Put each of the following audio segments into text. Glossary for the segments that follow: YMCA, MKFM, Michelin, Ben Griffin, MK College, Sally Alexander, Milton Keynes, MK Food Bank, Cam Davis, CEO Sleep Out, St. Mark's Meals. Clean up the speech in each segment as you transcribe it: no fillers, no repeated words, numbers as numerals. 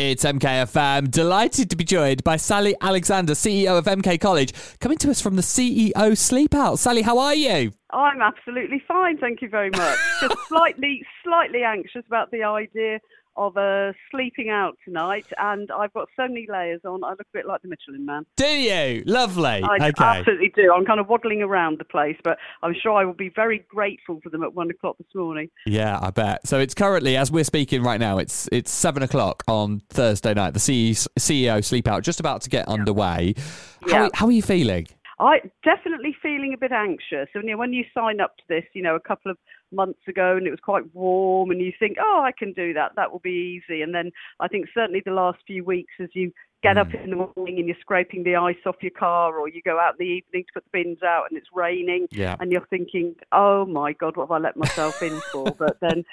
It's MKFM. Delighted to be joined by Sally Alexander, CEO of MK College, coming to us from the CEO Sleep Out. Sally, how are you? I'm absolutely fine, thank you very much. Just slightly anxious about the idea of sleeping out tonight, and I've got so many layers on, I look a bit like the Michelin Man. Do you? Lovely. I absolutely do. I'm kind of waddling around the place, but I'm sure I will be very grateful for them at 1 o'clock this morning. Yeah, I bet. So it's currently, as we're speaking right now, it's 7 o'clock on Thursday night, the CEO Sleep Out, just about to get underway. Yeah. How are you feeling? I'm definitely feeling a bit anxious. When you sign up to this, a couple of months ago, and it was quite warm, and you think, I can do that, that will be easy. And then I think certainly the last few weeks, as you get up in the morning and you're scraping the ice off your car, or you go out in the evening to put the bins out and it's raining, and you're thinking, oh my God, what have I let myself in for? But then,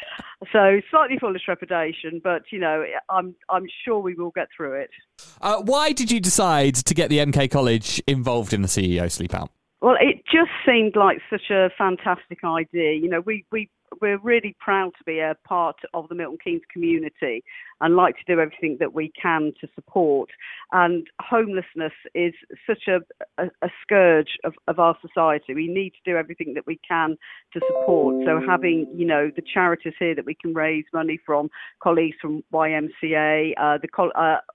so slightly full of trepidation, but I'm sure we will get through it. Why did you decide to get the MK College involved in the CEO Sleep Out? Well, it just seemed like such a fantastic idea. We're really proud to be a part of the Milton Keynes community and like to do everything that we can to support. And homelessness is such a scourge of our society. We need to do everything that we can to support. So having, the charities here that we can raise money from, colleagues from YMCA,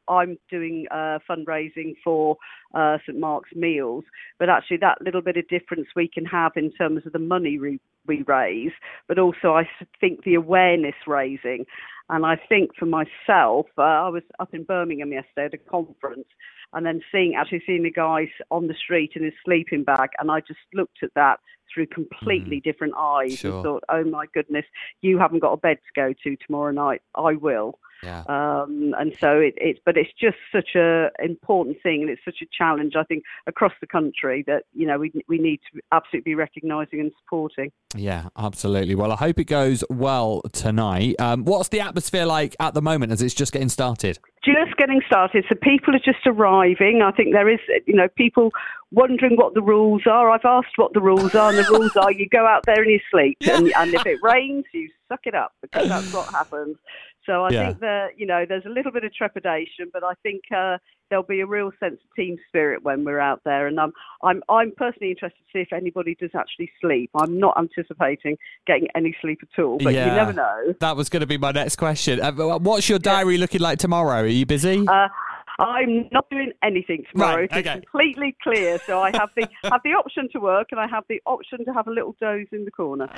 I'm doing fundraising for St. Mark's Meals, but actually that little bit of difference we can have in terms of the money we raise, but also I think the awareness raising. And I think for myself, I was up in Birmingham yesterday at a conference, and then seeing the guy on the street in his sleeping bag, and I just looked at that through completely different eyes and thought, oh my goodness, you haven't got a bed to go to tomorrow night, I will. Yeah. And so it's just such an important thing, and it's such a challenge, I think, across the country that, we need to absolutely be recognising and supporting. Yeah, absolutely. Well, I hope it goes well tonight. What's the atmosphere like at the moment as it's just getting started? Just getting started. So people are just arriving. I think there is, people wondering what the rules are. I've asked what the rules are, and the rules are you go out there and you sleep. Yeah. And if it rains, you suck it up, because that's what happens. So I think that, there's a little bit of trepidation, but I think there'll be a real sense of team spirit when we're out there. And I'm personally interested to see if anybody does actually sleep. I'm not anticipating getting any sleep at all, but you never know. That was going to be my next question. What's your diary looking like tomorrow? Are you busy? I'm not doing anything tomorrow. Right, okay. It's completely clear, so I have the option to work, and I have the option to have a little doze in the corner.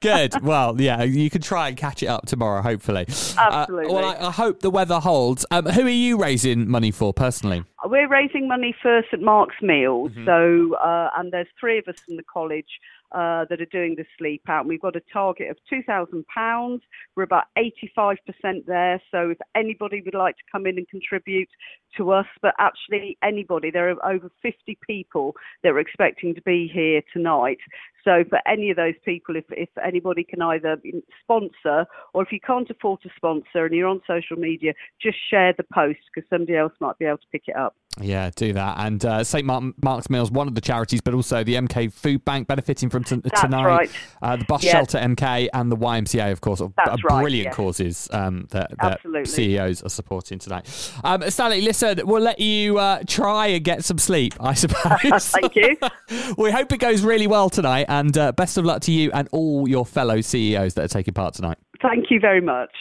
Good. Well, you can try and catch it up tomorrow, hopefully. Absolutely. I hope the weather holds. Who are you raising money for personally? We're raising money for St Mark's Meals, and there's three of us from the college that are doing the sleep out. And we've got a target of £2,000. We're about 85% there. So if anybody would like to come in and contribute to us, but actually anybody, there are over 50 people that are expecting to be here tonight. So for any of those people, if anybody can either sponsor, or if you can't afford to sponsor and you're on social media, just share the post, because somebody else might be able to pick it up. Yeah, do that. And St Mark's Meals, one of the charities, but also the MK Food Bank benefiting from tonight. Right. The Bus Shelter MK and the YMCA, of course, brilliant causes that CEOs are supporting tonight. Sally, listen, we'll let you try and get some sleep, I suppose. Thank you. We hope it goes really well tonight, and best of luck to you and all your fellow CEOs that are taking part tonight. Thank you very much.